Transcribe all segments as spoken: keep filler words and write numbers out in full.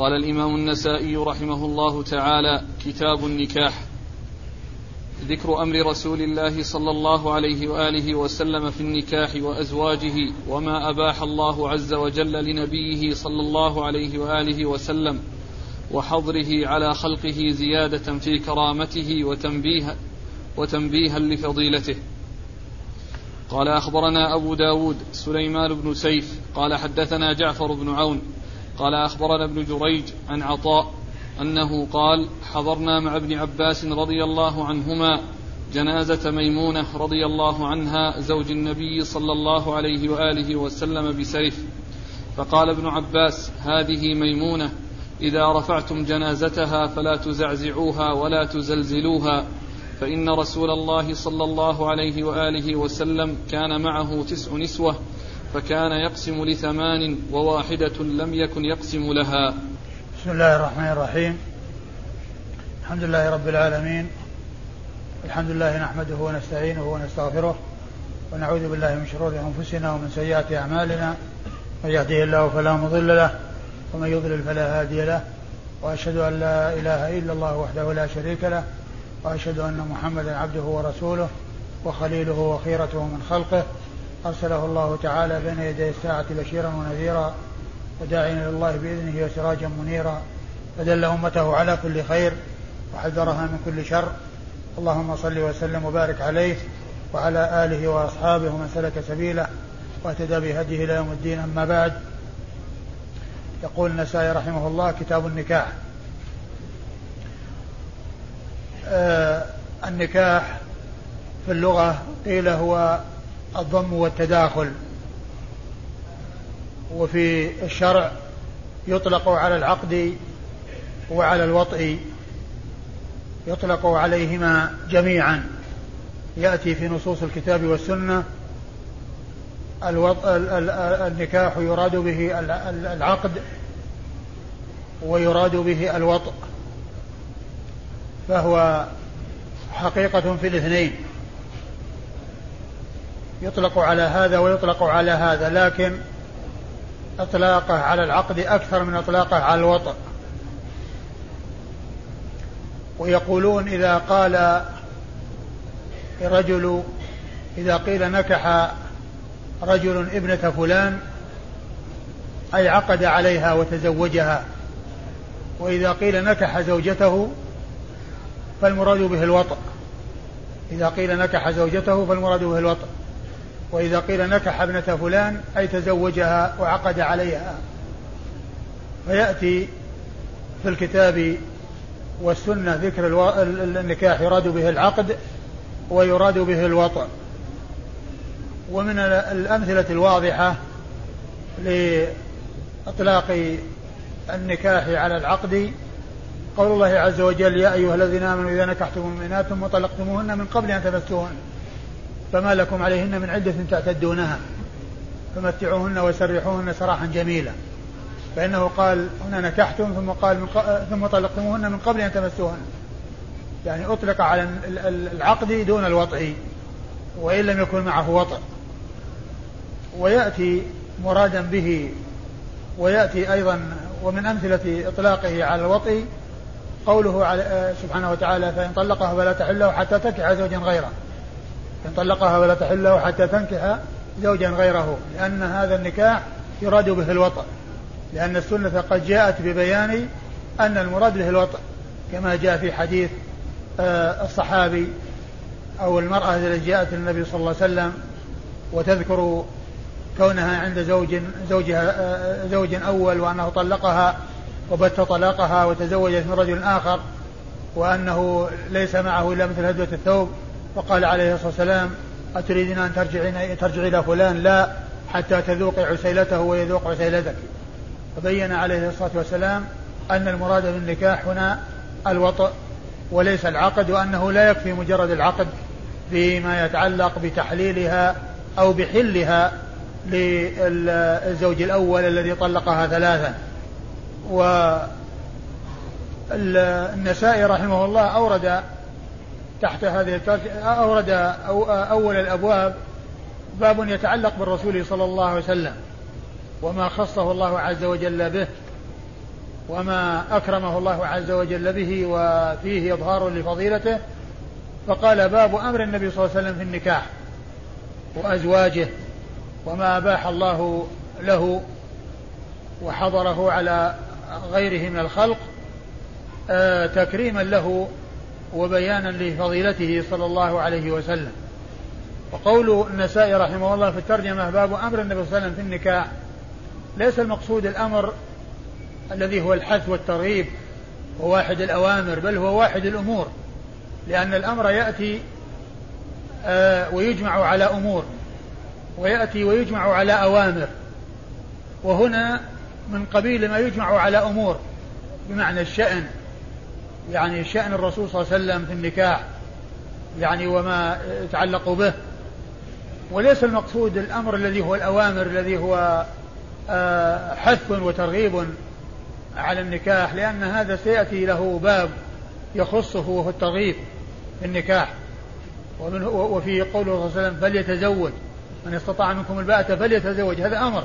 قال الإمام النسائي رحمه الله تعالى: كتاب النكاح. ذكر أمر رسول الله صلى الله عليه وآله وسلم في النكاح وأزواجه وما أباح الله عز وجل لنبيه صلى الله عليه وآله وسلم، وحضره على خلقه زيادة في كرامته وتنبيها, وتنبيها لفضيلته. قال: أخبرنا أبو داود سليمان بن سيف قال: حدثنا جعفر بن عون قال: أخبرنا ابن جريج عن عطاء أنه قال: حضرنا مع ابن عباس رضي الله عنهما جنازة ميمونة رضي الله عنها زوج النبي صلى الله عليه وآله وسلم بسيف، فقال ابن عباس: هذه ميمونة، إذا رفعتم جنازتها فلا تزعزعوها ولا تزلزلوها، فإن رسول الله صلى الله عليه وآله وسلم كان معه تسع نسوة فكان يقسم لثمان وواحدة لم يكن يقسم لها. بسم الله الرحمن الرحيم. الحمد لله رب العالمين، الحمد لله نحمده ونستعينه ونستغفره ونعوذ بالله من شرور أنفسنا ومن سيئات أعمالنا، من يهده الله فلا مضل له ومن يضلل فلا هادي له، وأشهد أن لا إله إلا الله وحده لا شريك له، وأشهد أن محمدا عبده ورسوله وخليله وخيرته من خلقه، أرسله الله تعالى بين يدي الساعة بشيرا ونذيرا وداعيا إلى الله بإذنه وسراجا منيرا، فدل أمته على كل خير وحذرها من كل شر. اللهم صل وسلم وبارك عليه وعلى آله وأصحابه ومن سلك سبيله واهتدى بهديه إلى يوم الدين. أما بعد، يقول النسائي رحمه الله: كتاب النكاح. آه النكاح في اللغة قيل هو الضم والتداخل، وفي الشرع يطلق على العقد وعلى الوطء، يطلق عليهما جميعا، يأتي في نصوص الكتاب والسنة. النكاح يراد به العقد ويراد به الوطء، فهو حقيقة في الاثنين، يطلق على هذا ويطلق على هذا، لكن اطلاقه على العقد اكثر من اطلاقه على الوطء. ويقولون اذا قال رجل، اذا قيل نكح رجل ابنة فلان، اي عقد عليها وتزوجها، واذا قيل نكح زوجته فالمراد به الوطء، اذا قيل نكح زوجته فالمراد به الوطء. وإذا قيل نكح ابنة فلان أي تزوجها وعقد عليها. فيأتي في الكتاب والسنة ذكر النكاح يراد به العقد ويراد به الوطء. ومن الأمثلة الواضحة لإطلاق النكاح على العقد قول الله عز وجل: يا أيها الذين آمنوا إذا نكحتم المؤمنات ثم طلقتموهن من قبل أن تمسوهن فما لكم عليهن من عدة تعتدونها فمتعوهن وسرحوهن سراحا جميلا. فإنه قال هنا نكحتم، ثم قال من ق... ثم طلقتموهن من قبل أن تمسوهن، يعني أطلق على العقد دون الوطء وإن لم يكن معه وطء. ويأتي مرادا به. ويأتي أيضا ومن أمثلة إطلاقه على الوطء قوله على... سبحانه وتعالى: فإن طلقها فلا تحل له حتى تنكح زوجا غيره، إن طلقها ولا تحل له حتى تنكح زوجا غيره، لأن هذا النكاح يراد به الوطء، لأن السنة قد جاءت ببيان أن المراد به الوطء، كما جاء في حديث الصحابي أو المرأة التي جاءت للنبي صلى الله عليه وسلم وتذكر كونها عند زوج زوجها زوج أول وأنه طلقها وبت طلاقها وتزوجت من رجل آخر وأنه ليس معه إلا مثل هدوة الثوب، وقال عليه الصلاة والسلام: أتريدين أن ترجعين ترجعي إلى فلان؟ لا، حتى تذوقي عسيلته ويذوق عسيلتك. فبين عليه الصلاة والسلام أن المراد بالنكاح هنا الوطء وليس العقد، وأنه لا يكفي مجرد العقد بما يتعلق بتحليلها أو بحلها للزوج الأول الذي طلقها ثلاثا. والنسائي رحمه الله أورد تحت هذه أورد أو أول الأبواب باب يتعلق بالرسول صلى الله عليه وسلم وما خصه الله عز وجل به، وما أكرمه الله عز وجل به وفيه إظهار لفضيلته. فقال: باب أمر النبي صلى الله عليه وسلم في النكاح وأزواجه وما أباح الله له وحضره على غيره من الخلق، تكريما له وبيانا لفضيلته صلى الله عليه وسلم. وقول النسائي رحمه الله في الترجمة: باب أمر النبي صلى الله عليه وسلم في النكاح، ليس المقصود الأمر الذي هو الحث والترغيب وواحد الأوامر، بل هو واحد الأمور، لأن الأمر يأتي ويجمع على أمور ويأتي ويجمع على أوامر، وهنا من قبيل ما يجمع على أمور بمعنى الشأن، يعني شأن الرسول صلى الله عليه وسلم في النكاح، يعني وما يتعلق به. وليس المقصود الأمر الذي هو الأوامر الذي هو حث وترغيب على النكاح، لأن هذا سيأتي له باب يخصه وهو الترغيب في النكاح. وفي قوله صلى الله عليه وسلم: فليتزوج من استطاع منكم الباءة فليتزوج، هذا أمر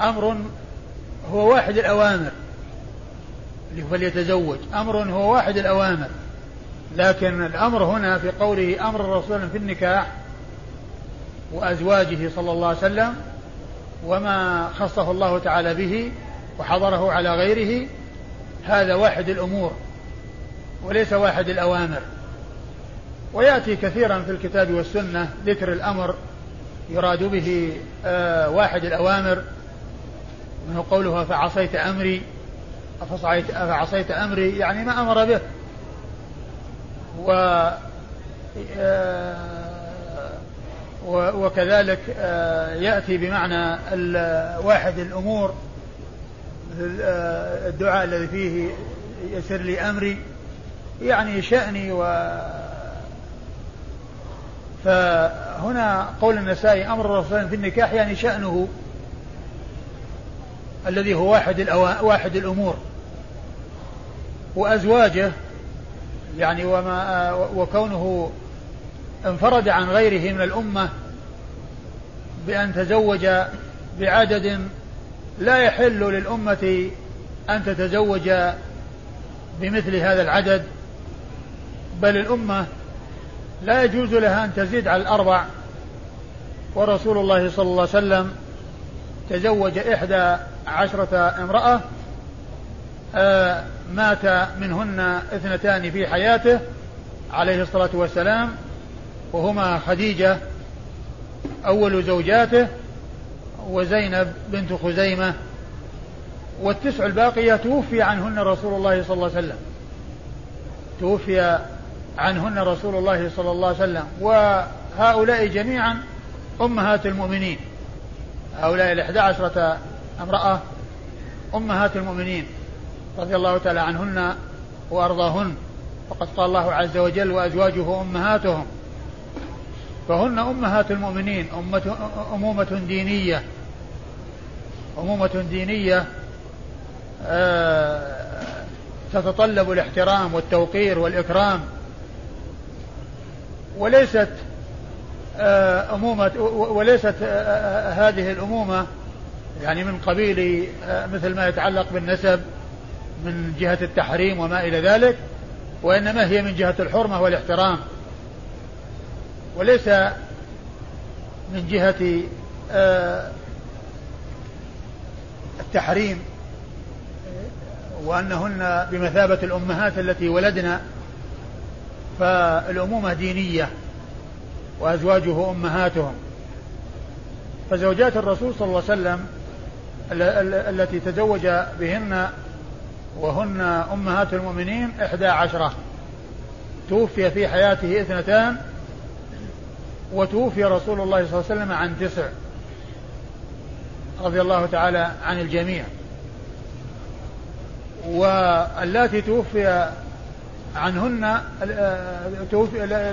أمر هو واحد الأوامر فليتزوج، أمر هو واحد الأوامر. لكن الأمر هنا في قوله أمر الرسول في النكاح وأزواجه صلى الله عليه وسلم وما خصه الله تعالى به وحضره على غيره، هذا واحد الأمور وليس واحد الأوامر. ويأتي كثيرا في الكتاب والسنة ذكر الأمر يراد به آه واحد الأوامر، منه قولها فعصيت أمري فعصيت أمري يعني ما أمر به، و وكذلك يأتي بمعنى واحد الأمور الدعاء الذي فيه يسر لي أمري يعني شأني. و فهنا قول النسائي أمر الرسول في النكاح يعني شأنه الذي هو واحد, الأو... واحد الأمور، وأزواجه يعني وما... وكونه انفرد عن غيره من الأمة بأن تزوج بعدد لا يحل للأمة أن تتزوج بمثل هذا العدد، بل الأمة لا يجوز لها أن تزيد على الأربع. ورسول الله صلى الله عليه وسلم تزوج إحدى عشرة امرأة، آه مات منهن اثنتان في حياته عليه الصلاة والسلام، وهما خديجة أول زوجاته وزينب بنت خزيمة، والتسع الباقية توفي عنهن رسول الله صلى الله عليه وسلم توفي عنهن رسول الله صلى الله عليه وسلم. وهؤلاء جميعا أمهات المؤمنين، هؤلاء الإحدى عشرة امرأة أمهات المؤمنين رضي الله تعالى عنهن وأرضاهن، فقد قال الله عز وجل: وأزواجه أمهاتهم، فهن أمهات المؤمنين، أمومة دينية أمومة دينية تتطلب الاحترام والتوقير والإكرام، وليست أمومة وليست هذه الأمومة يعني من قبيل مثل ما يتعلق بالنسب من جهة التحريم وما إلى ذلك، وإنما هي من جهة الحرمة والاحترام، وليس من جهة التحريم وأنهن بمثابة الأمهات التي ولدنا. فالأمومة دينية وأزواجه أمهاتهم. فزوجات الرسول صلى الله عليه وسلم التي تزوج بهن وهن أمهات المؤمنين إحدى عشرة، توفي في حياته اثنتان، وتوفي رسول الله صلى الله عليه وسلم عن تسع رضي الله تعالى عن الجميع. واللاتي توفي عنهن توفي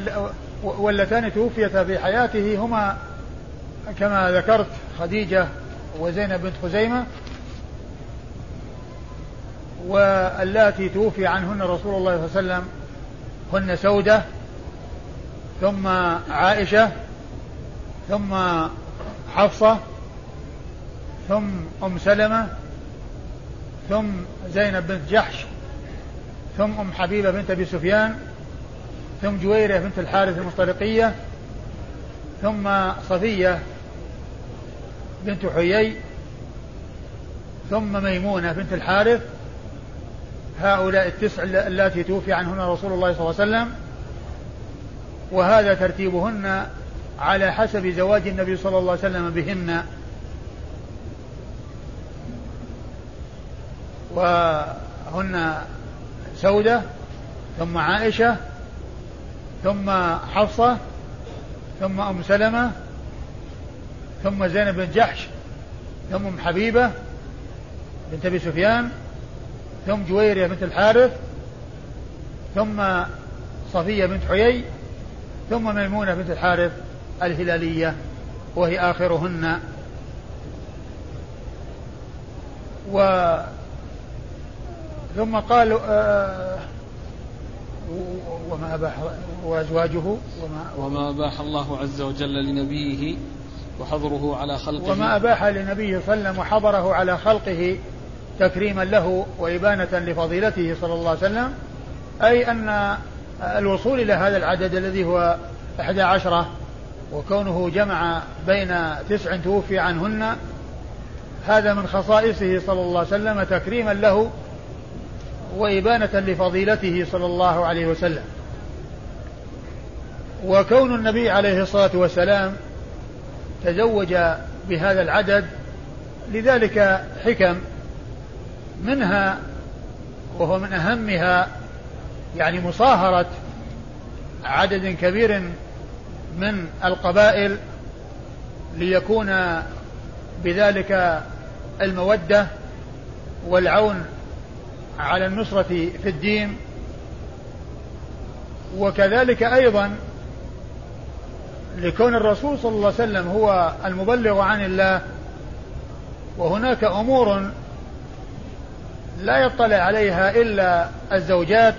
واللتان توفيتا في حياته هما كما ذكرت خديجة وزينب بنت خزيمة، واللاتي توفي عنهن رسول الله صلى الله عليه وسلم هن سودة ثم عائشة ثم حفصة ثم أم سلمة ثم زينب بنت جحش، ثم أم حبيبة بنت أبي سفيان، ثم جويرية بنت الحارث المصطلقية، ثم صفية بنت حيي، ثم ميمونة بنت الحارث. هؤلاء التسع اللاتي توفي عنهن رسول الله صلى الله عليه وسلم، وهذا ترتيبهن على حسب زواج النبي صلى الله عليه وسلم بهن. وهن سودة ثم عائشة ثم حفصة ثم أم سلمة ثم زينب بن جحش ثم أم حبيبة بنت أبي سفيان ثم جويرية بنت الحارث ثم صفية بنت حيي ثم ميمونة بنت الحارث الهلالية، وهي آخرهن. و ثم قالوا آه وما أباح وأزواجه وما, وما أباح الله عز وجل لنبيه وحضره على خلقه، وما أباح لنبيه صلى الله عليه وسلم وحضره على خلقه تكريما له وإبانة لفضيلته صلى الله عليه وسلم، أي أن الوصول إلى هذا العدد الذي هو أحد عشرة، وكونه جمع بين تسع توفي عنهن، هذا من خصائصه صلى الله عليه وسلم تكريما له وإبانة لفضيلته صلى الله عليه وسلم. وكون النبي عليه الصلاة والسلام تزوج بهذا العدد لذلك حكم، منها وهو من أهمها يعني مصاهرة عدد كبير من القبائل ليكون بذلك المودة والعون على النصرة في الدين. وكذلك أيضا لكون الرسول صلى الله عليه وسلم هو المبلغ عن الله، وهناك أمور لا يطلع عليها إلا الزوجات،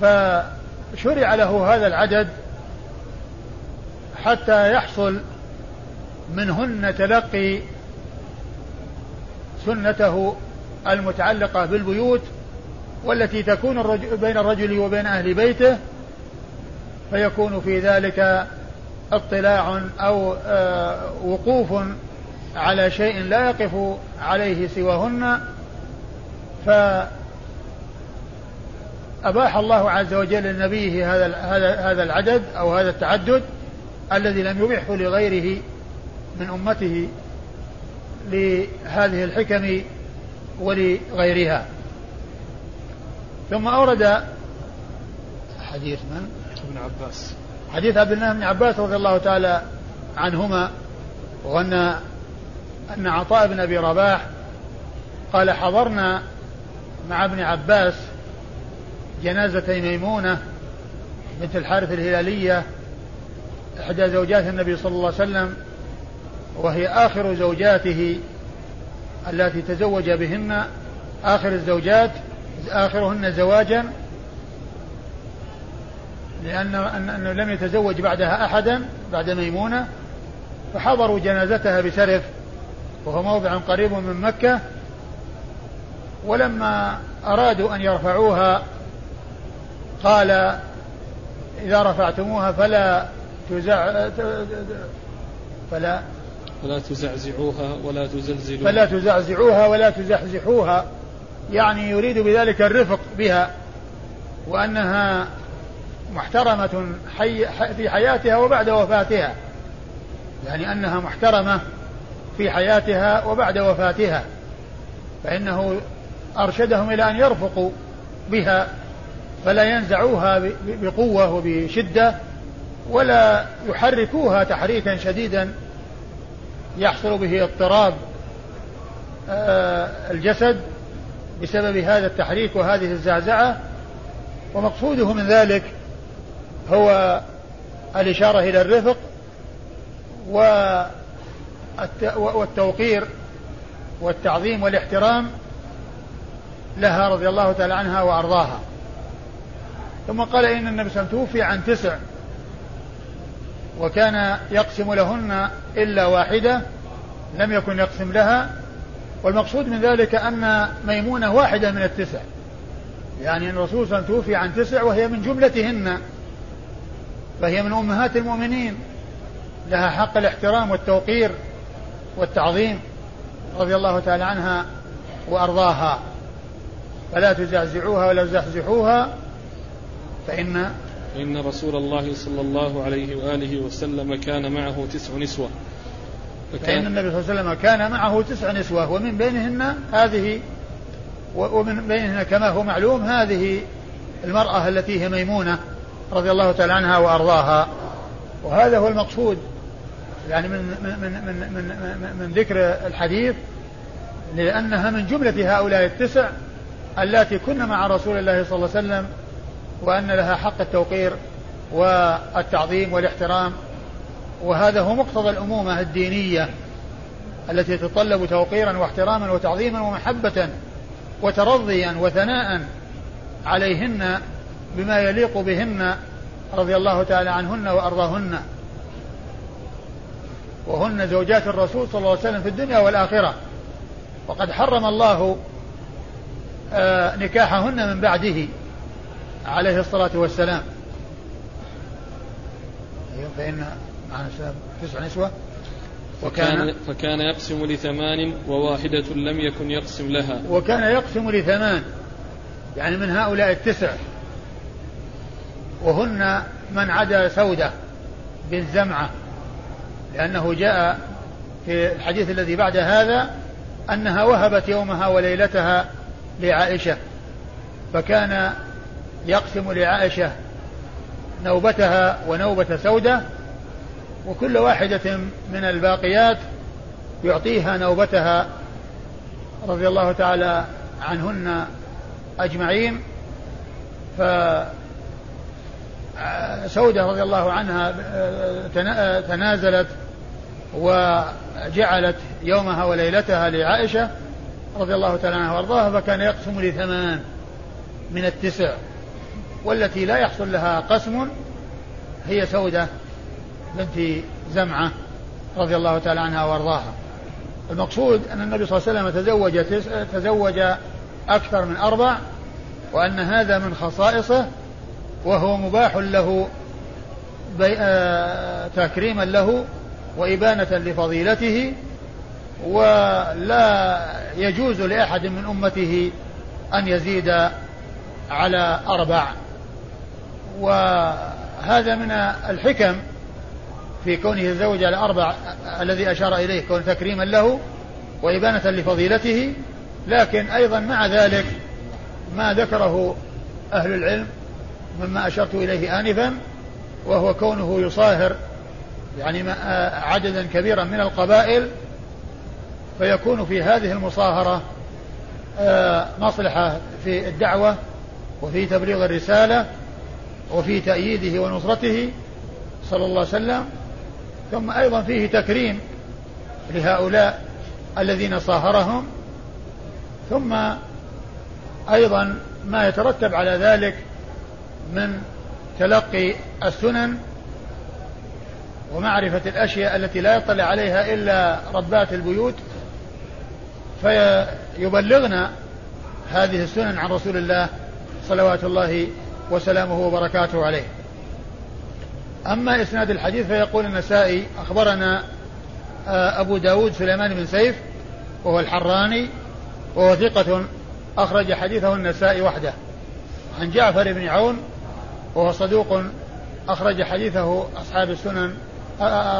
فشرع له هذا العدد حتى يحصل منهن تلقي سنته المتعلقة بالبيوت والتي تكون بين الرجل وبين أهل بيته، فيكون في ذلك اطلاع أو وقوف على شيء لا يقف عليه سواهن. فأباح الله عز وجل لنبيه هذا هذا العدد أو هذا التعدد الذي لم يبحه لغيره من أمته لهذه الحكم ولغيرها. ثم أورد حديث من؟ ابن عباس، حديث عبد الله بن عباس رضي الله تعالى عنهما، وأن أن عطاء بن أبي رباح قال: حضرنا مع ابن عباس جنازة ميمونة بنت الحارث الهلالية، إحدى زوجات النبي صلى الله عليه وسلم، وهي آخر زوجاته التي تزوج بهن، آخر الزوجات آخرهن زواجا، لأنه لم يتزوج بعدها أحدا بعد ميمونة. فحضروا جنازتها بسرف، وهو موضع قريب من مكة، ولما أرادوا أن يرفعوها قال: إذا رفعتموها فلا تزع فلا فلا تزعزعوها ولا تزلزلوها فلا تزعزعوها ولا تزحزحوها، يعني يريد بذلك الرفق بها وأنها محترمة حي في حياتها وبعد وفاتها، يعني أنها محترمة في حياتها وبعد وفاتها. فإنه أرشدهم إلى أن يرفقوا بها فلا ينزعوها بقوة وبشدة، ولا يحركوها تحريكا شديدا يحصل به اضطراب الجسد بسبب هذا التحريك وهذه الزعزعة. ومقصوده من ذلك هو الإشارة إلى الرفق والتوقير والتعظيم والاحترام لها رضي الله تعالى عنها وأرضاها. ثم قال: إن النبي صلى الله عليه وسلم توفي عن تسع، وكان يقسم لهن إلا واحدة لم يكن يقسم لها، والمقصود من ذلك أن ميمونة واحدة من التسع، يعني أن الرسول صلى الله عليه وسلم توفي عن تسع وهي من جملتهن، فهي من أمهات المؤمنين، لها حق الاحترام والتوقير والتعظيم، رضي الله تعالى عنها وأرضاها، فلا تزعزعوها ولا تزحزحوها، فإن إن رسول الله صلى الله عليه وآله وسلم كان معه تسع نسوة، فإن النبي صلى الله عليه وسلم كان معه تسع نسوة ومن بينهن هذه، ومن بينهن كما هو معلوم هذه المرأة التي هي ميمونة رضي الله تعالى عنها وأرضاها. وهذا هو المقصود يعني من, من, من, من, من ذكر الحديث، لأنها من جملة هؤلاء التسع التي كن مع رسول الله صلى الله عليه وسلم، وأن لها حق التوقير والتعظيم والاحترام، وهذا هو مقتضى الأمومة الدينية التي تتطلب توقيرا واحتراما وتعظيما ومحبة وترضيا وثناء عليهن بما يليق بهن، رضي الله تعالى عنهن وأرضاهن، وهن زوجات الرسول صلى الله عليه وسلم في الدنيا والآخرة، وقد حرم الله نكاحهن من بعده عليه الصلاة والسلام. فإن معنا تسع نسوة وكان فكان يقسم لثمان وواحدة لم يكن يقسم لها، وكان يقسم لثمان يعني من هؤلاء التسع، وهن من عدا سودة بن زمعة، لأنه جاء في الحديث الذي بعد هذا أنها وهبت يومها وليلتها لعائشة، فكان يقسم لعائشة نوبتها ونوبة سودة، وكل واحدة من الباقيات يعطيها نوبتها، رضي الله تعالى عنهن أجمعين. فسودة رضي الله عنها تنازلت وجعلت يومها وليلتها لعائشة رضي الله تعالى عنها وارضاها، فكان يقسم لثمان من التسع، والتي لا يحصل لها قسم هي سودة بنت زمعة رضي الله تعالى عنها وارضاها. المقصود أن النبي صلى الله عليه وسلم تزوج تزوج أكثر من أربع، وأن هذا من خصائصه، وهو مباح له تكريما له وإبانة لفضيلته، ولا يجوز لأحد من أمته أن يزيد على أربع. وهذا من الحكم في كونه الزوج على أربع الذي أشار إليه، كون تكريما له وإبانة لفضيلته، لكن أيضا مع ذلك ما ذكره أهل العلم مما أشرت إليه آنفا، وهو كونه يصاهر يعني عددا كبيرا من القبائل، فيكون في هذه المصاهرة مصلحة في الدعوة وفي تبليغ الرسالة وفي تأييده ونصرته صلى الله عليه وسلم، ثم أيضا فيه تكريم لهؤلاء الذين صاهرهم، ثم أيضا ما يترتب على ذلك من تلقي السنن ومعرفة الأشياء التي لا يطلع عليها إلا ربات البيوت، فيبلغنا هذه السنن عن رسول الله صلوات الله وسلامه وبركاته عليه. أما إسناد الحديث فيقول النسائي: أخبرنا أبو داود سليمان بن سيف وهو الحراني وهو ثقة أخرج حديثه النسائي وحده، عن جعفر بن عون وهو صدوق أخرج حديثه أصحاب السنن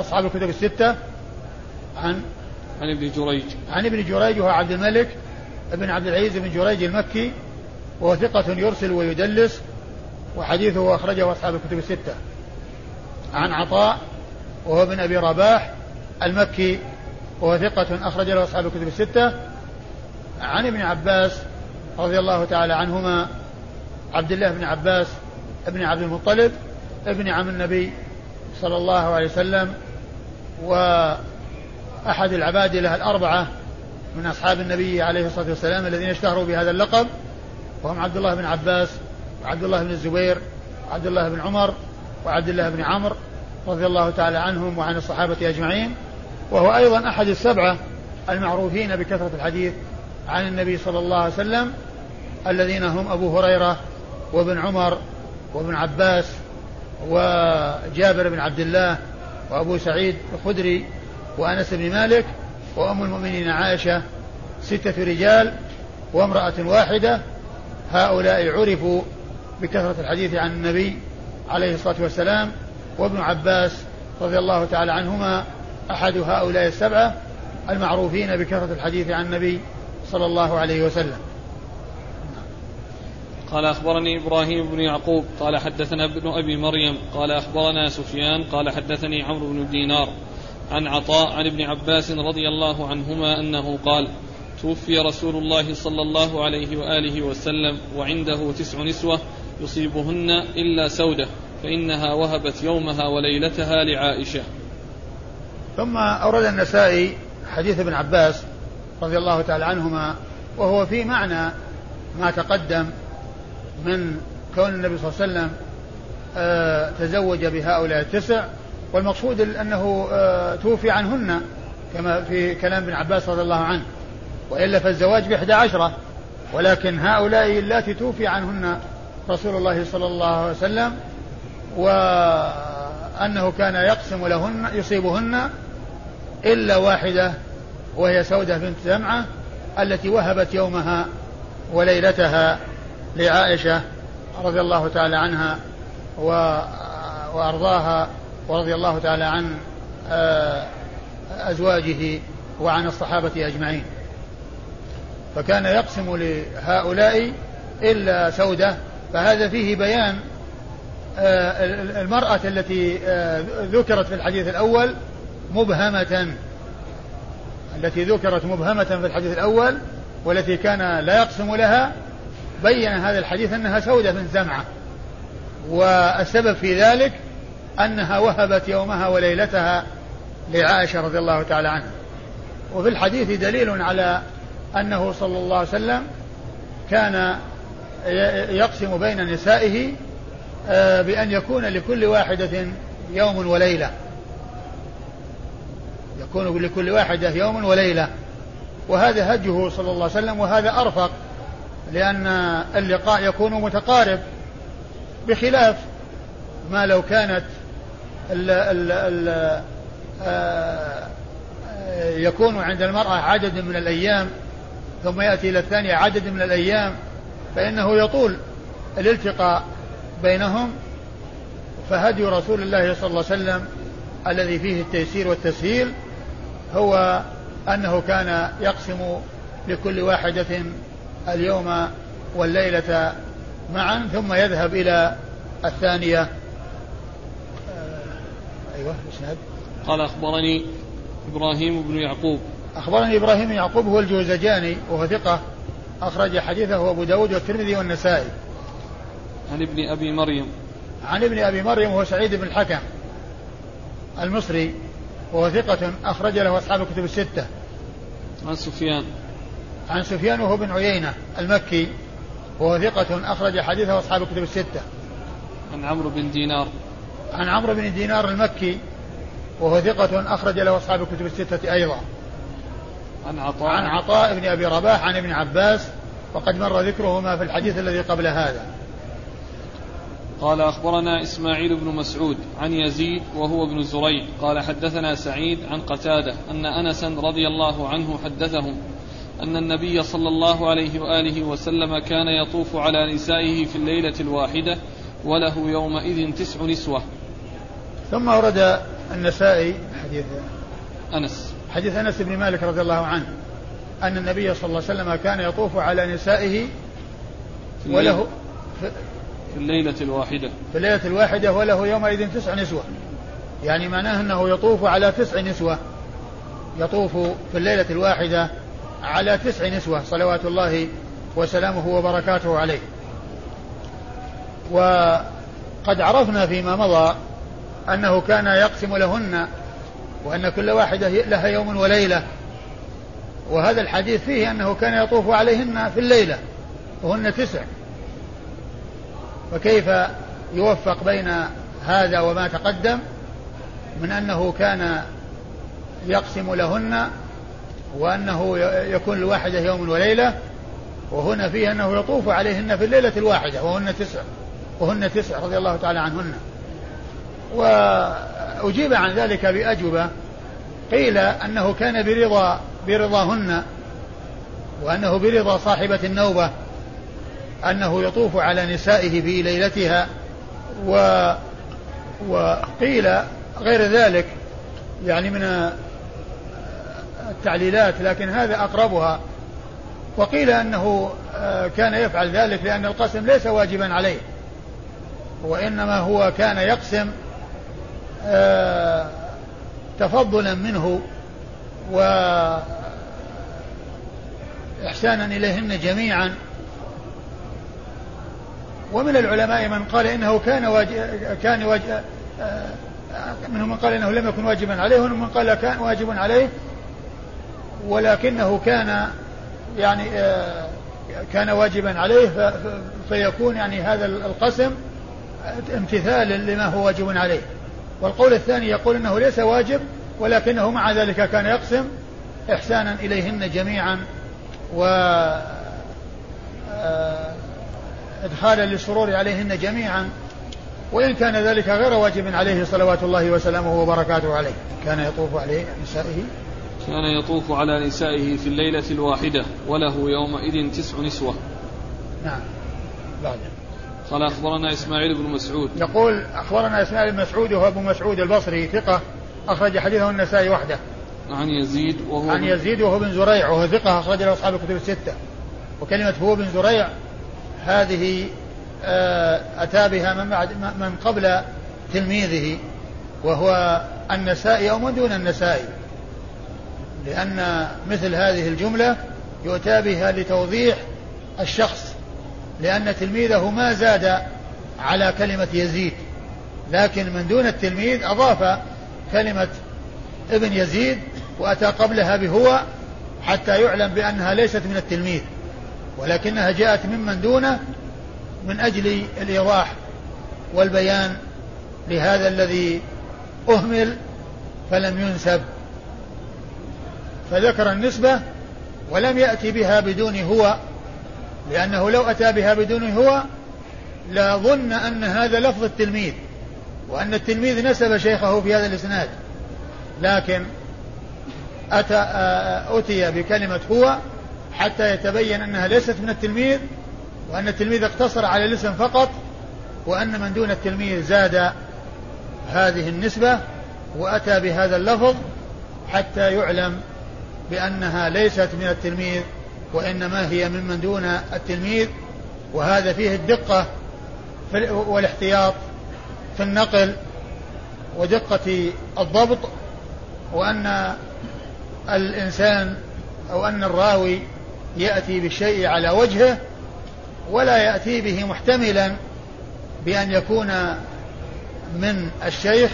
أصحاب الكتب الستة، عن عن ابن جريج عن ابن جريج وهو عبد الملك ابن عبد العزيز بن جريج المكي وهو ثقة يرسل ويدلس، وحديثه أخرجه أصحاب الكتب الستة، عن عطاء وهو ابن أبي رباح المكي وهو ثقة أخرج له أصحاب الكتب الستة، عن ابن عباس رضي الله تعالى عنهما، عبد الله بن عباس ابن عبد المطلب ابن عم النبي صلى الله عليه وسلم، وأحد العباد له الأربعة من أصحاب النبي عليه الصلاة والسلام الذين اشتهروا بهذا اللقب، وهم عبد الله بن عباس وعبد الله بن الزبير وعبد الله بن عمر وعبد الله بن عمرو رضي الله تعالى عنهم وعن الصحابة أجمعين، وهو أيضا أحد السبعة المعروفين بكثرة الحديث عن النبي صلى الله عليه وسلم الذين هم أبو هريرة وابن عمر وابن عباس وجابر بن عبد الله وأبو سعيد الخدري وأنس بن مالك وأم المؤمنين عائشة، ستة رجال وامرأة واحدة. هؤلاء عرفوا بكثرة الحديث عن النبي عليه الصلاة والسلام، وابن عباس رضي الله تعالى عنهما أحد هؤلاء السبعة المعروفين بكثرة الحديث عن النبي صلى الله عليه وسلم. قال أخبرني إبراهيم بن يعقوب قال حدثنا ابن أبي مريم قال أخبرنا سفيان قال حدثني عمرو بن دينار عن عطاء عن ابن عباس رضي الله عنهما أنه قال: توفي رسول الله صلى الله عليه وآله وسلم وعنده تسع نسوة يصيبهن إلا سودة، فإنها وهبت يومها وليلتها لعائشة. ثم أورد النسائي حديث ابن عباس رضي الله تعالى عنهما، وهو في معنى ما تقدم من كون النبي صلى الله عليه وسلم تزوج بهؤلاء التسع، والمقصود أنه توفي عنهن كما في كلام ابن عباس رضي الله عنه، وإلا فالزواج بإحدى عشرة، ولكن هؤلاء اللاتي توفي عنهن رسول الله صلى الله عليه وسلم وأنه كان يقسم لهن يصيبهن إلا واحدة وهي سودة بنت زمعة التي وهبت يومها وليلتها لعائشة رضي الله تعالى عنها وأرضاها، ورضي الله تعالى عن أزواجه وعن الصحابة أجمعين. فكان يقسم لهؤلاء إلا سودة، فهذا فيه بيان المرأة التي ذكرت في الحديث الأول مبهمة، التي ذكرت مبهمة في الحديث الأول والتي كان لا يقسم لها، بين هذا الحديث أنها سودة بن زمعة، والسبب في ذلك أنها وهبت يومها وليلتها لعائشة رضي الله تعالى عنها. وفي الحديث دليل على أنه صلى الله عليه وسلم كان يقسم بين نسائه بأن يكون لكل واحدة يوم وليلة، يكون لكل واحدة يوم وليلة، وهذا هجه صلى الله عليه وسلم، وهذا أرفق لأن اللقاء يكون متقارب، بخلاف ما لو كانت ال ال ال يكون عند المرأة عدد من الأيام ثم يأتي إلى الثانية عدد من الأيام، فإنه يطول الالتقاء بينهم. فهدي رسول الله صلى الله عليه وسلم الذي فيه التيسير والتسهيل هو أنه كان يقسم لكل واحدة اليوم والليلة معا، ثم يذهب إلى الثانية. أيوة. قال أخبرني إبراهيم بن يعقوب أخبرني إبراهيم بن يعقوب هو الجوزجاني وهو ثقة، أخرج حديثه أبو داود والترمذي والنسائي. عن ابن أبي مريم عن ابن أبي مريم وهو سعيد بن الحكم المصري وهو ثقة، أخرج له أصحاب الكتب الستة. عن سفيان عن سفيان وهو بن عيينة المكي وهو ثقة، أخرج حديثه أصحاب الكتب الستة. عن عمرو بن دينار عن عمرو بن دينار المكي وهو ثقة، أخرج له أصحاب الكتب الستة أيضا. عن عطاء عن عطاء بن أبي رباح عن ابن عباس، وقد مر ذكرهما في الحديث الذي قبل هذا. قال أخبرنا إسماعيل بن مسعود عن يزيد وهو ابن زريق قال حدثنا سعيد عن قتادة أن أنسا رضي الله عنه حدثهم أن النبي صلى الله عليه وآله وسلم كان يطوف على نسائه في الليلة الواحدة، وله يومئذ تسع نسوة. ثم ورد النسائي حديث أنس حديث أنس بن مالك رضي الله عنه أن النبي صلى الله عليه وسلم كان يطوف على نسائه في وله في, في الليلة الواحدة في الليلة الواحدة وله يومئذ تسع نسوة، يعني معناه أنه يطوف على تسع نسوة، يطوف في الليلة الواحدة على تسع نسوة صلوات الله وسلامه وبركاته عليه. وقد عرفنا فيما مضى أنه كان يقسم لهن وأن كل واحدة لها يوم وليلة، وهذا الحديث فيه أنه كان يطوف عليهن في الليلة وهن تسع، فكيف يوفق بين هذا وما تقدم من أنه كان يقسم لهن وأنه يكون الواحدة يوم وليلة، وهنا فيه أنه يطوف عليهن في الليلة الواحدة، وهن تسع وهن تسع رضي الله تعالى عنهن. وأجيب عن ذلك بأجوبة، قيل أنه كان برضا برضاهن، وأنه برضا صاحبة النوبة أنه يطوف على نسائه في ليلتها، و... وقيل غير ذلك يعني من التعليلات، لكن هذا أقربها. وقيل أنه كان يفعل ذلك لأن القسم ليس واجبا عليه، وإنما هو كان يقسم تفضلا منه وإحسانا إليهن جميعا. ومن العلماء من قال إنه كان واجب كان واجب منهم من قال إنه لم يكن واجبا عليه، ومنهم من قال كان واجب عليه، ولكنه كان يعني كان واجبا عليه فيكون يعني هذا القسم امتثالا لما هو واجب عليه. والقول الثاني يقول إنه ليس واجب، ولكنه مع ذلك كان يقسم إحسانا إليهن جميعا و إدخالا للسرور عليهن جميعا، وإن كان ذلك غير واجب عليه صلوات الله وسلامه وبركاته عليه. كان يطوف على نسائه كان يطوف على نسائه في الليلة الواحدة، وله يومئذ تسع نسوة. نعم. بعده قال أخبرنا إسماعيل بن مسعود، يقول أخبرنا إسماعيل بن مسعود وهو أبو مسعود البصري ثقة أخرج حديثه النسائي وحده. عن يزيد وهو عن يزيد وهو بن زريع وهو ثقة أخرج له أصحاب الكتب الستة. وكلمة هو بن زريع هذه أتى بها من, بعد من قبل تلميذه وهو النسائي أو من دون النسائي، لأن مثل هذه الجملة يؤتى بها لتوضيح الشخص، لأن تلميذه ما زاد على كلمة يزيد، لكن من دون التلميذ أضاف كلمة ابن يزيد وأتى قبلها بهو حتى يعلم بأنها ليست من التلميذ، ولكنها جاءت ممن دونه من أجل الإيضاح والبيان لهذا الذي أهمل فلم ينسب، فذكر النسبة ولم يأتي بها بدون هو، لأنه لو أتى بها بدون هو لظن أن هذا لفظ التلميذ وأن التلميذ نسب شيخه في هذا الإسناد، لكن أتى, أتي بكلمة هو حتى يتبين أنها ليست من التلميذ، وأن التلميذ اقتصر على الاسم فقط، وأن من دون التلميذ زاد هذه النسبة وأتى بهذا اللفظ حتى يعلم بأنها ليست من التلميذ وإنما هي ممن دون التلميذ. وهذا فيه الدقة والاحتياط في النقل ودقة الضبط، وأن الإنسان أو أن الراوي يأتي بالشيء على وجهه ولا يأتي به محتملا بأن يكون من الشيخ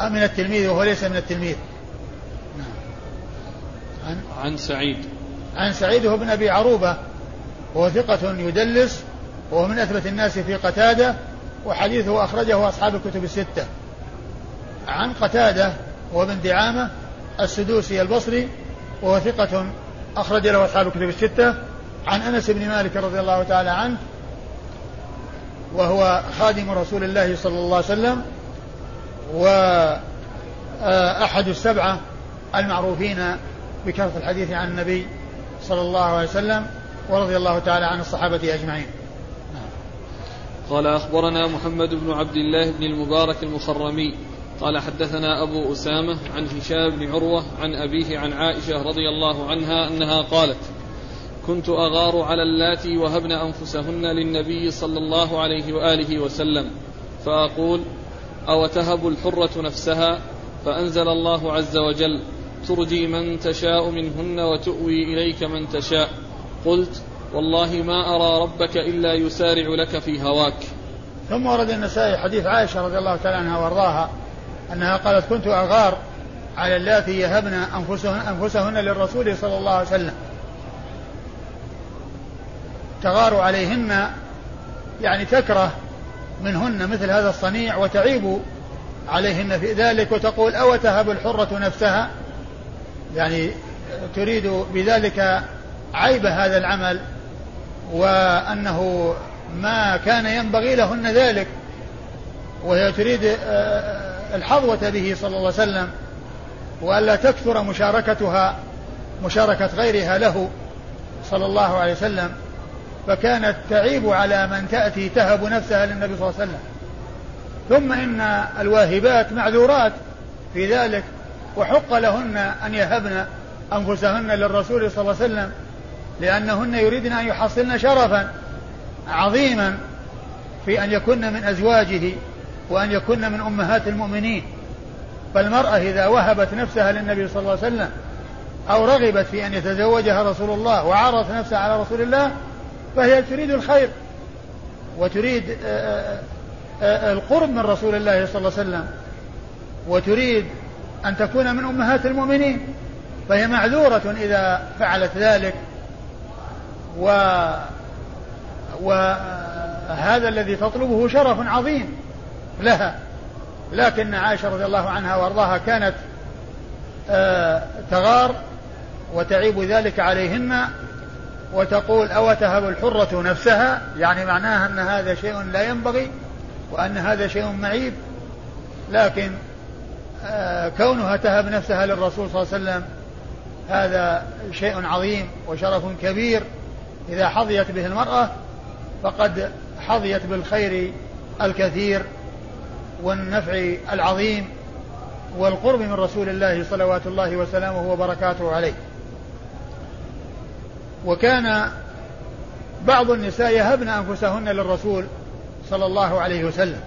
أم من التلميذ وهو ليس من التلميذ. عن, عن سعيد عن سعيد هو ابن أبي عروبة وهو ثقة يدلس وهو من أثبت الناس في قتادة، وحديثه أخرجه أصحاب الكتب الستة. عن قتادة وابن دعامة السدوسي البصري وهو ثقة أخرج له أصحاب الكتب الستة. عن أنس بن مالك رضي الله تعالى عنه وهو خادم رسول الله صلى الله عليه وسلم وأحد السبعة المعروفين بكثرة الحديث عن النبي صلى الله عليه وسلم، ورضي الله تعالى عن الصحابة أجمعين. قال أخبرنا محمد بن عبد الله بن المبارك المخرمي قال حدثنا أبو أسامة عن هشام بن عروة عن أبيه عن عائشة رضي الله عنها أنها قالت: كنت أغار على اللاتي وهبن أنفسهن للنبي صلى الله عليه وآله وسلم، فأقول: أو تهب الحرة نفسها؟ فأنزل الله عز وجل: ترجي من تشاء منهن وتؤوي إليك من تشاء. قلت: والله ما أرى ربك إلا يسارع لك في هواك. ثم ورد النسائي حديث عائشة رضي الله تعالى عنها وارضاها أنها قالت: كنت أغار على اللاتي يهبن أنفسهن, أنفسهن للرسول صلى الله عليه وسلم. تغار عليهن يعني تكره منهن مثل هذا الصنيع وتعيب عليهن في ذلك، وتقول: أو تهب الحرة نفسها؟ يعني تريد بذلك عيب هذا العمل وأنه ما كان ينبغي لهن ذلك، وهي تريد الحظوة به صلى الله عليه وسلم وألا تكثر مشاركتها مشاركة غيرها له صلى الله عليه وسلم، فكانت تعيب على من تأتي تهب نفسها للنبي صلى الله عليه وسلم. ثم إن الواهبات معذورات في ذلك، وحق لهن أن يهبن أنفسهن للرسول صلى الله عليه وسلم، لأنهن يريدن أن يحصلن شرفا عظيما في أن يكن من أزواجه وأن يكن من أمهات المؤمنين. فالمرأة إذا وهبت نفسها للنبي صلى الله عليه وسلم أو رغبت في أن يتزوجها رسول الله وعرضت نفسها على رسول الله، فهي تريد الخير وتريد القرب من رسول الله صلى الله عليه وسلم وتريد أن تكون من أمهات المؤمنين، فهي معذورة إذا فعلت ذلك. و... وهذا الذي تطلبه شرف عظيم لها. لكن عائشة رضي الله عنها وارضاها كانت آه تغار وتعيب ذلك عليهن وتقول: أو تهب الحرة نفسها، يعني معناها أن هذا شيء لا ينبغي وأن هذا شيء معيب. لكن آه كونها تهب نفسها للرسول صلى الله عليه وسلم هذا شيء عظيم وشرف كبير، إذا حظيت به المرأة فقد حظيت بالخير الكثير والنفع العظيم والقرب من رسول الله صلوات الله وسلامه وبركاته عليه. وكان بعض النساء يهبن أنفسهن للرسول صلى الله عليه وسلم،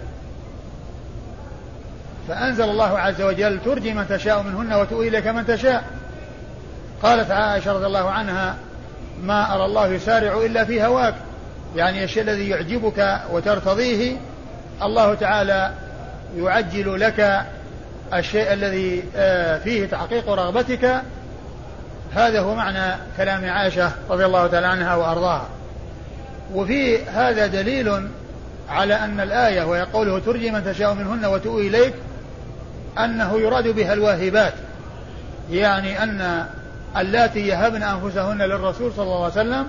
فأنزل الله عز وجل: ترجي من تشاء منهن وتؤوي إليك من تشاء. قالت عائشة رضي الله عنها: ما أرى الله يسارع إلا في هواك، يعني الشيء الذي يعجبك وترتضيه الله تعالى يعجل لك الشيء الذي فيه تحقيق رغبتك. هذا هو معنى كلام عائشة رضي الله تعالى عنها وأرضاها. وفي هذا دليل على أن الآية وهي قوله: ترجي من تشاء منهن وتؤوي إليك، أنه يراد بها الواهبات، يعني أن اللاتي يهبن أنفسهن للرسول صلى الله عليه وسلم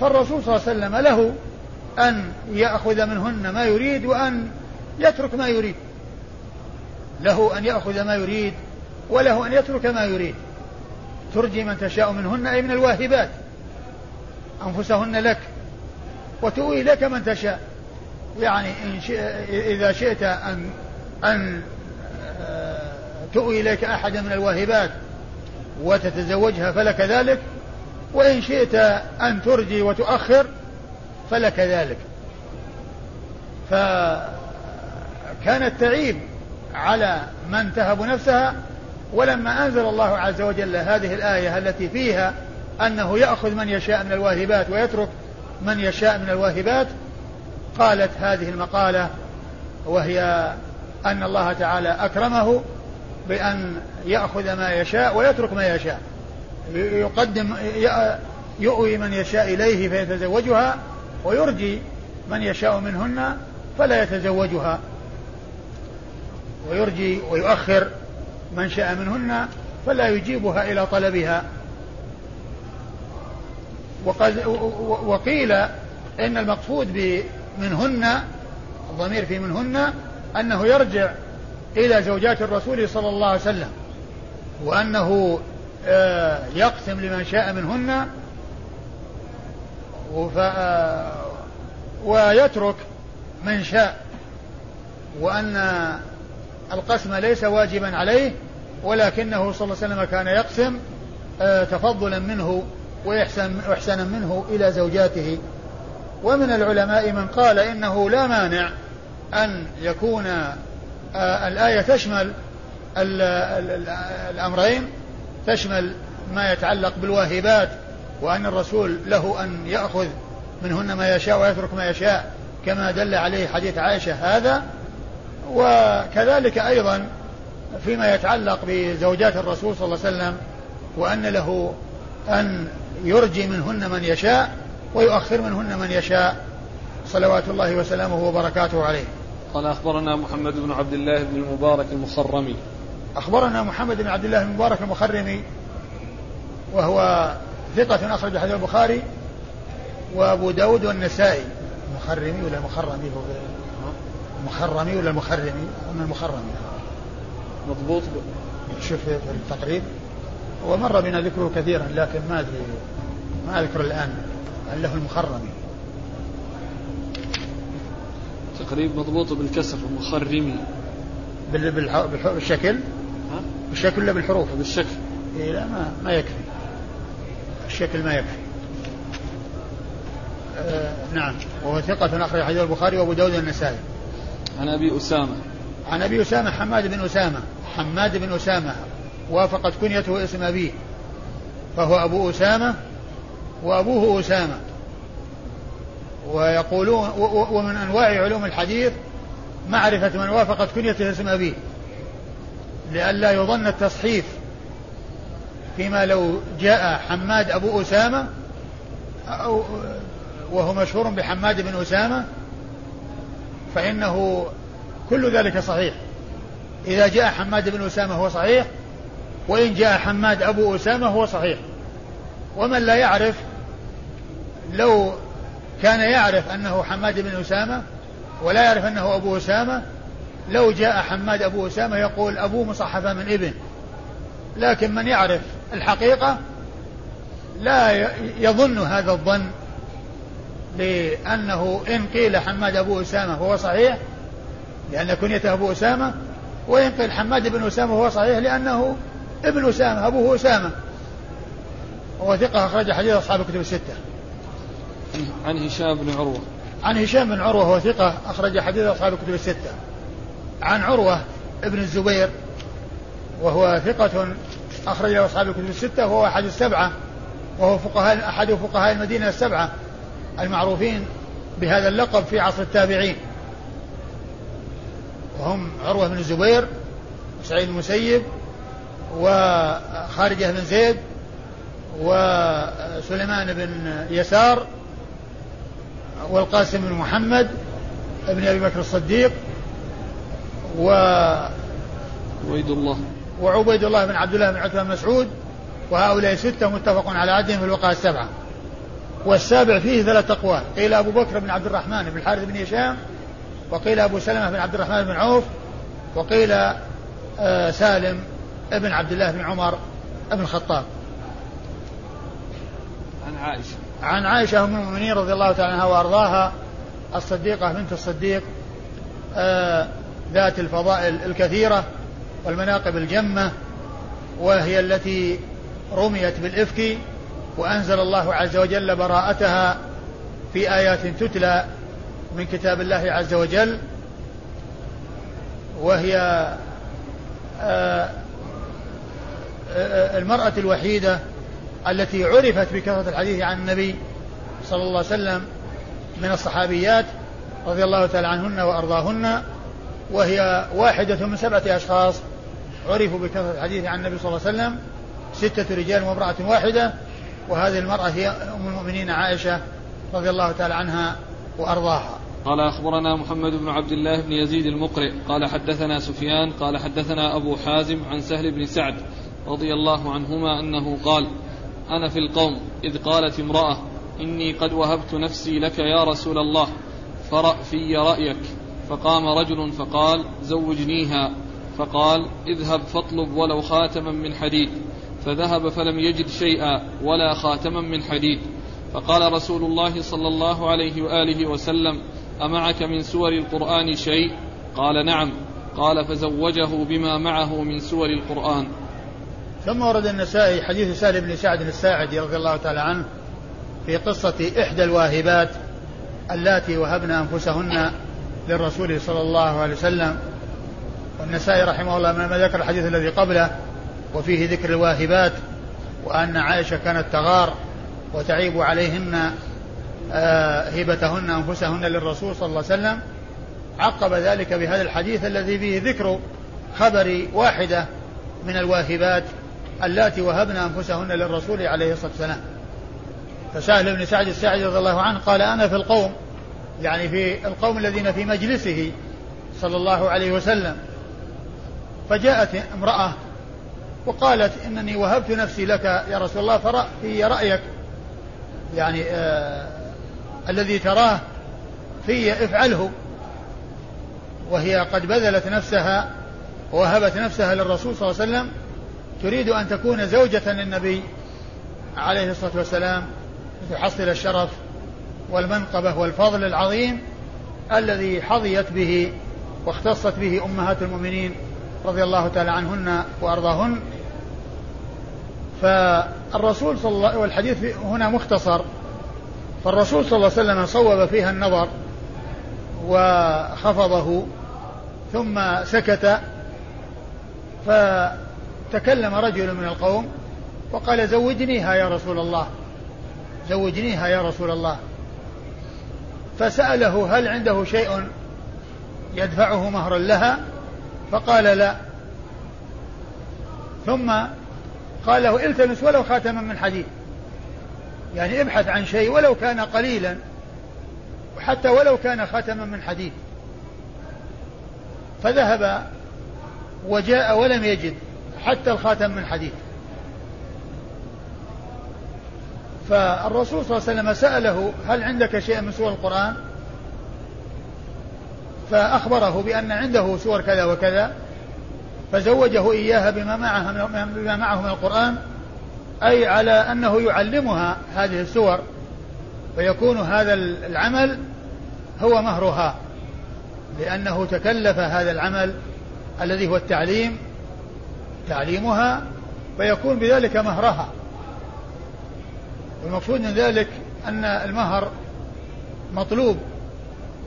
فالرسول صلى الله عليه وسلم له أن يأخذ منهن ما يريد وأن يترك ما يريد، له أن يأخذ ما يريد وله أن يترك ما يريد. ترجي من تشاء منهن أي من الواهبات أنفسهن لك، وتؤوي لك من تشاء، يعني إن شئ إذا شئت أن أن تؤوي لك أحد من الواهبات وتتزوجها فلك ذلك، وإن شئت أن ترجي وتؤخر فلك ذلك. فكانت تعيب على من تهب نفسها. ولما أنزل الله عز وجل هذه الآية التي فيها أنه يأخذ من يشاء من الواهبات ويترك من يشاء من الواهبات، قالت هذه المقالة، وهي أن الله تعالى أكرمه بأن يأخذ ما يشاء ويترك ما يشاء، يقدم يؤوي من يشاء إليه فيتزوجها ويرجي من يشاء منهن فلا يتزوجها، ويرجي ويؤخر من شاء منهن فلا يجيبها إلى طلبها. وقد وقيل إن المقصود منهن الضمير في منهن أنه يرجع إلى زوجات الرسول صلى الله عليه وسلم، وأنه يقسم لمن شاء منهن ويترك من شاء، وأن القسم ليس واجبا عليه، ولكنه صلى الله عليه وسلم كان يقسم تفضلا منه وإحسانا منه إلى زوجاته. ومن العلماء من قال إنه لا مانع أن يكون الآية تشمل الأمرين، تشمل ما يتعلق بالواهبات وأن الرسول له أن يأخذ منهن ما يشاء ويترك ما يشاء كما دل عليه حديث عائشة هذا، وكذلك أيضا فيما يتعلق بزوجات الرسول صلى الله عليه وسلم وأن له أن يرجي منهن من يشاء ويؤخر منهن من يشاء صلوات الله وسلامه وبركاته عليه. قال: أخبرنا محمد بن عبد الله بن المبارك المخرمي أخبرنا محمد بن عبد الله بن المبارك المخرمي وهو ثقة أخرج حديث البخاري وأبو داود والنسائي. مخرمي ولا مخرمي؟ مخرمي ولا مخرمي؟ أم المخرمي مضبوط شوف التقريب. ومر بنا ذكره كثيرا لكن ما أدري ما أذكر الآن أنه المخرمي. تقريب مضبوط بالكسر مخرمي بالشكل ها؟ بالشكل ولا بالحروف؟ بالشكل. إيه لا ما, ما يكفي الشكل ما يكفي. آه نعم وهو ثقة أخرج حديث البخاري وأبو داود والنسائي. عن أبي أسامة عن أبي أسامة حماد بن أسامة حماد بن أسامة وافقت كنيته اسم أبيه فهو أبو أسامة وأبوه أسامة. ويقولون ومن أنواع علوم الحديث معرفة من وافقت كنيته اسم أبيه لئلا يظن التصحيف فيما لو جاء حماد أبو أسامة أو وهو مشهور بحماد بن أسامة فإنه كل ذلك صحيح. إذا جاء حماد بن أسامة هو صحيح وإن جاء حماد أبو أسامة هو صحيح. ومن لا يعرف لو كان يعرف أنه حماد بن أسامة ولا يعرف أنه أبو أسامة لو جاء حماد أبو أسامة يقول أبو مصحفة من ابن. لكن من يعرف الحقيقة لا يظن هذا الظن لأنه إن قيل حماد أبو أسامة هو صحيح لأن كنيته أبو أسامة وإن قيل حماد بن أسامة هو صحيح لأنه ابن أسامة أبوه أسامة. وثقة أخرج حديث أصحاب الكتب الستة. عن هشام بن عروة عن هشام بن عروة وثقة أخرج حديث أصحاب الكتب الستة. عن عروة ابن الزبير وهو ثقة أخرج أصحاب الكتب الستة وهو أحد السبعة وهو فقهاء أحد فقهاء المدينة السبعة المعروفين بهذا اللقب في عصر التابعين وهم عروة بن الزبير وسعيد المسيب وخارجة بن زيد وسليمان بن يسار والقاسم بن محمد ابن أبي بكر الصديق و عبيد الله وعبيد الله بن عبد الله بن عتبة بن مسعود. وهؤلاء ستة متفق على عدهم في الوقعة السبعة. والسابع فيه ثلاث أقوال قيل أبو بكر بن عبد الرحمن بن الحارث بن هشام وقيل أبو سلمة بن عبد الرحمن بن عوف وقيل آه سالم ابن عبد الله بن عمر ابن الخطاب. عن عائشة عن عائشة أم المؤمنين رضي الله تعالى عنها وأرضاها الصديقة بنت الصديق آه ذات الفضائل الكثيرة والمناقب الجمة وهي التي رميت بالإفك وأنزل الله عز وجل براءتها في آيات تتلى من كتاب الله عز وجل وهي آه المرأة الوحيدة التي عرفت بكثرة الحديث عن النبي صلى الله عليه وسلم من الصحابيات رضي الله تعالى عنهن وأرضاهن وهي واحدة من سبعة أشخاص عرفوا بكثرة الحديث عن النبي صلى الله عليه وسلم ستة رجال وامرأة واحدة وهذه المرأة هي أم المؤمنين عائشة رضي الله تعالى عنها وأرضاها. قال أخبرنا محمد بن عبد الله بن يزيد المقري قال حدثنا سفيان قال حدثنا أبو حازم عن سهل بن سعد رضي الله عنهما أنه قال أنا في القوم إذ قالت امرأة إني قد وهبت نفسي لك يا رسول الله فرأ في رأيك فقام رجل فقال زوجنيها فقال اذهب فاطلب ولو خاتما من حديد فذهب فلم يجد شيئا ولا خاتما من حديد فقال رسول الله صلى الله عليه وآله وسلم أمعك من سور القرآن شيء قال نعم قال فزوجه بما معه من سور القرآن. ثم ورد النسائي حديث سهل بن سعد الساعدي رضي الله تعالى عنه في قصة إحدى الواهبات اللاتي وهبن أنفسهن للرسول صلى الله عليه وسلم. والنسائي رحمه الله ما ذكر الحديث الذي قبله وفيه ذكر الواهبات وأن عائشة كانت تغار وتعيب عليهن هبتهن أنفسهن للرسول صلى الله عليه وسلم عقب ذلك بهذا الحديث الذي فيه ذكر خبر واحدة من الواهبات اللاتي وهبن أنفسهن للرسول عليه الصلاة والسلام. فسهل بن سعد الساعدي رضي الله عنه قال أنا في القوم يعني في القوم الذين في مجلسه صلى الله عليه وسلم فجاءت امرأة وقالت إنني وهبت نفسي لك يا رسول الله، فرأي رأيك يعني آه الذي تراه في افعله. وهي قد بذلت نفسها ووهبت نفسها للرسول صلى الله عليه وسلم، تريد أن تكون زوجة للنبي عليه الصلاة والسلام، لتحصل الشرف والمنقبة والفضل العظيم الذي حظيت به واختصت به أمهات المؤمنين رضي الله تعالى عنهن وأرضاهن. فالرسول صلى الله عليه وسلم، والحديث هنا مختصر، فالرسول صلى الله عليه وسلم صوب فيها النظر وخفضه ثم سكت. فتكلم رجل من القوم وقال زوجنيها يا رسول الله، زوجنيها يا رسول الله. فسأله هل عنده شيء يدفعه مهرا لها، فقال لا. ثم قال له التمس ولو خاتما من حديد، يعني ابحث عن شيء ولو كان قليلا، وحتى ولو كان خاتما من حديد. فذهب وجاء ولم يجد حتى الخاتم من حديد. فالرسول صلى الله عليه وسلم سأله هل عندك شيء من سور القرآن، فأخبره بأن عنده سور كذا وكذا، فزوجه إياها بما معه بما معه من القرآن، أي على أنه يعلمها هذه السور، فيكون هذا العمل هو مهرها، لأنه تكلف هذا العمل الذي هو التعليم، تعليمها، فيكون بذلك مهرها. والمقصود من ذلك أن المهر مطلوب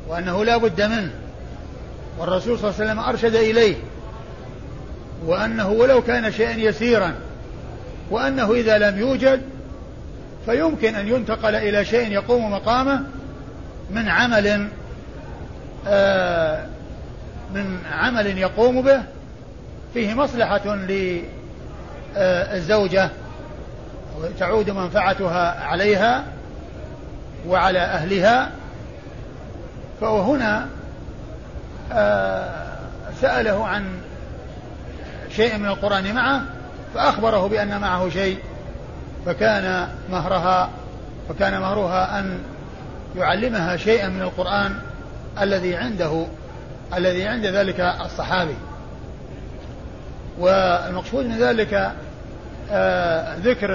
وأنه لا بد منه، والرسول صلى الله عليه وسلم أرشد إليه، وأنه ولو كان شيئا يسيرا، وأنه إذا لم يوجد فيمكن أن ينتقل إلى شيء يقوم مقامه من عمل آه من عمل يقوم به فيه مصلحة للزوجة تعود منفعتها عليها وعلى أهلها. فهنا سأله عن شيء من القرآن معه، فأخبره بأن معه شيء، فكان مهرها فكان مهرها أن يعلمها شيئا من القرآن الذي عنده الذي عند ذلك الصحابي. والمقصود من ذلك آه ذكر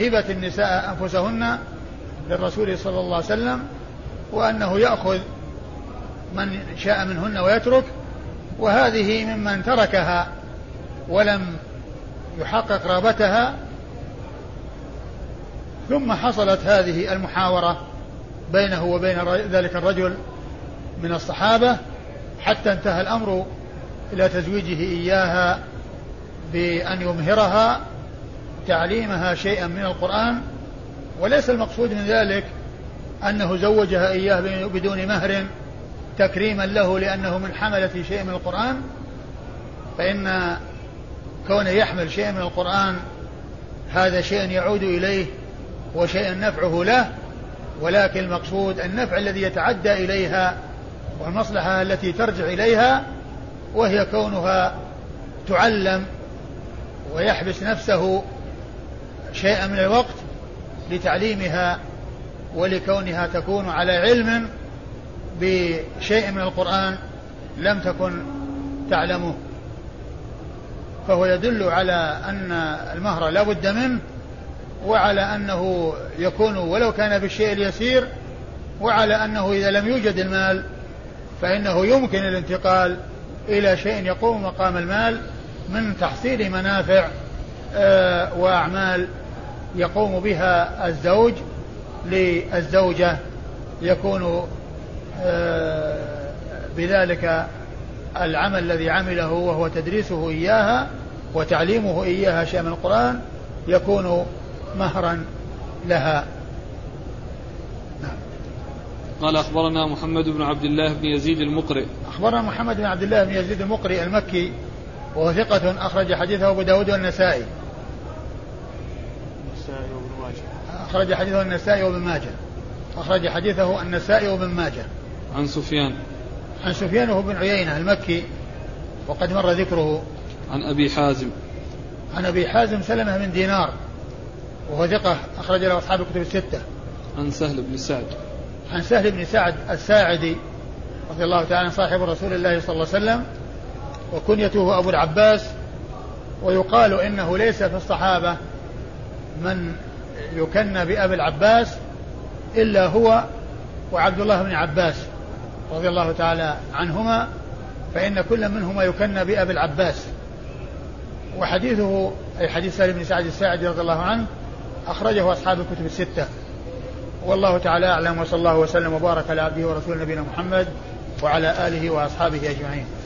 هبة النساء أنفسهن للرسول صلى الله عليه وسلم، وأنه يأخذ من شاء منهن ويترك، وهذه ممن تركها ولم يحقق رغبتها. ثم حصلت هذه المحاورة بينه وبين ذلك الرجل من الصحابة حتى انتهى الأمر إلى تزويجه إياها بأن يمهرها تعليمها شيئا من القرآن. وليس المقصود من ذلك أنه زوجها إياه بدون مهر تكريما له لأنه من حملة شيء من القرآن، فإن كونه يحمل شيء من القرآن هذا شيء يعود إليه وشيء نفعه له، ولكن المقصود النفع الذي يتعدى إليها والمصلحة التي ترجع إليها، وهي كونها تعلم ويحبس نفسه شيئا من الوقت لتعليمها، ولكونها تكون على علم بشيء من القرآن لم تكن تعلمه. فهو يدل على أن المهر لا بد منه، وعلى أنه يكون ولو كان بالشيء اليسير، وعلى أنه إذا لم يوجد المال فإنه يمكن الانتقال إلى شيء يقوم مقام المال من تحصيل منافع آه وأعمال يقوم بها الزوج للزوجة، يكون آه بذلك العمل الذي عمله وهو تدريسه إياها وتعليمه إياها شيئا من القرآن يكون مهرا لها. قال أخبرنا محمد بن عبد الله بن يزيد المقري أخبرنا محمد بن عبد الله بن يزيد المقري المكي، وهو ثقة أخرج حديثه أبو داود والنسائي أخرج حديثه النسائي وابن ماجه أخرج حديثه النسائي وابن ماجه عن سفيان عن سفيان بن عيينة المكي وقد مر ذكره عن أبي حازم. عن أبي حازم سلمة بن دينار وهو ثقة أخرج له أصحاب الكتب الستة. عن سهل بن سعد. عن سهل بن سعد الساعدي رضي الله تعالى صاحب رسول الله صلى الله عليه وسلم وكنيته أبو العباس، ويقال إنه ليس في الصحابة من يكنى بأبي العباس إلا هو وعبد الله بن عباس رضي الله تعالى عنهما، فإن كل منهما يكنى بأبي العباس. وحديثه أي حديث سالم بن سعد الساعدي رضي الله عنه أخرجه أصحاب الكتب الستة. والله تعالى أعلم، وصلى الله وسلم وبارك على عبده ورسوله نبينا محمد وعلى آله وأصحابه أجمعين.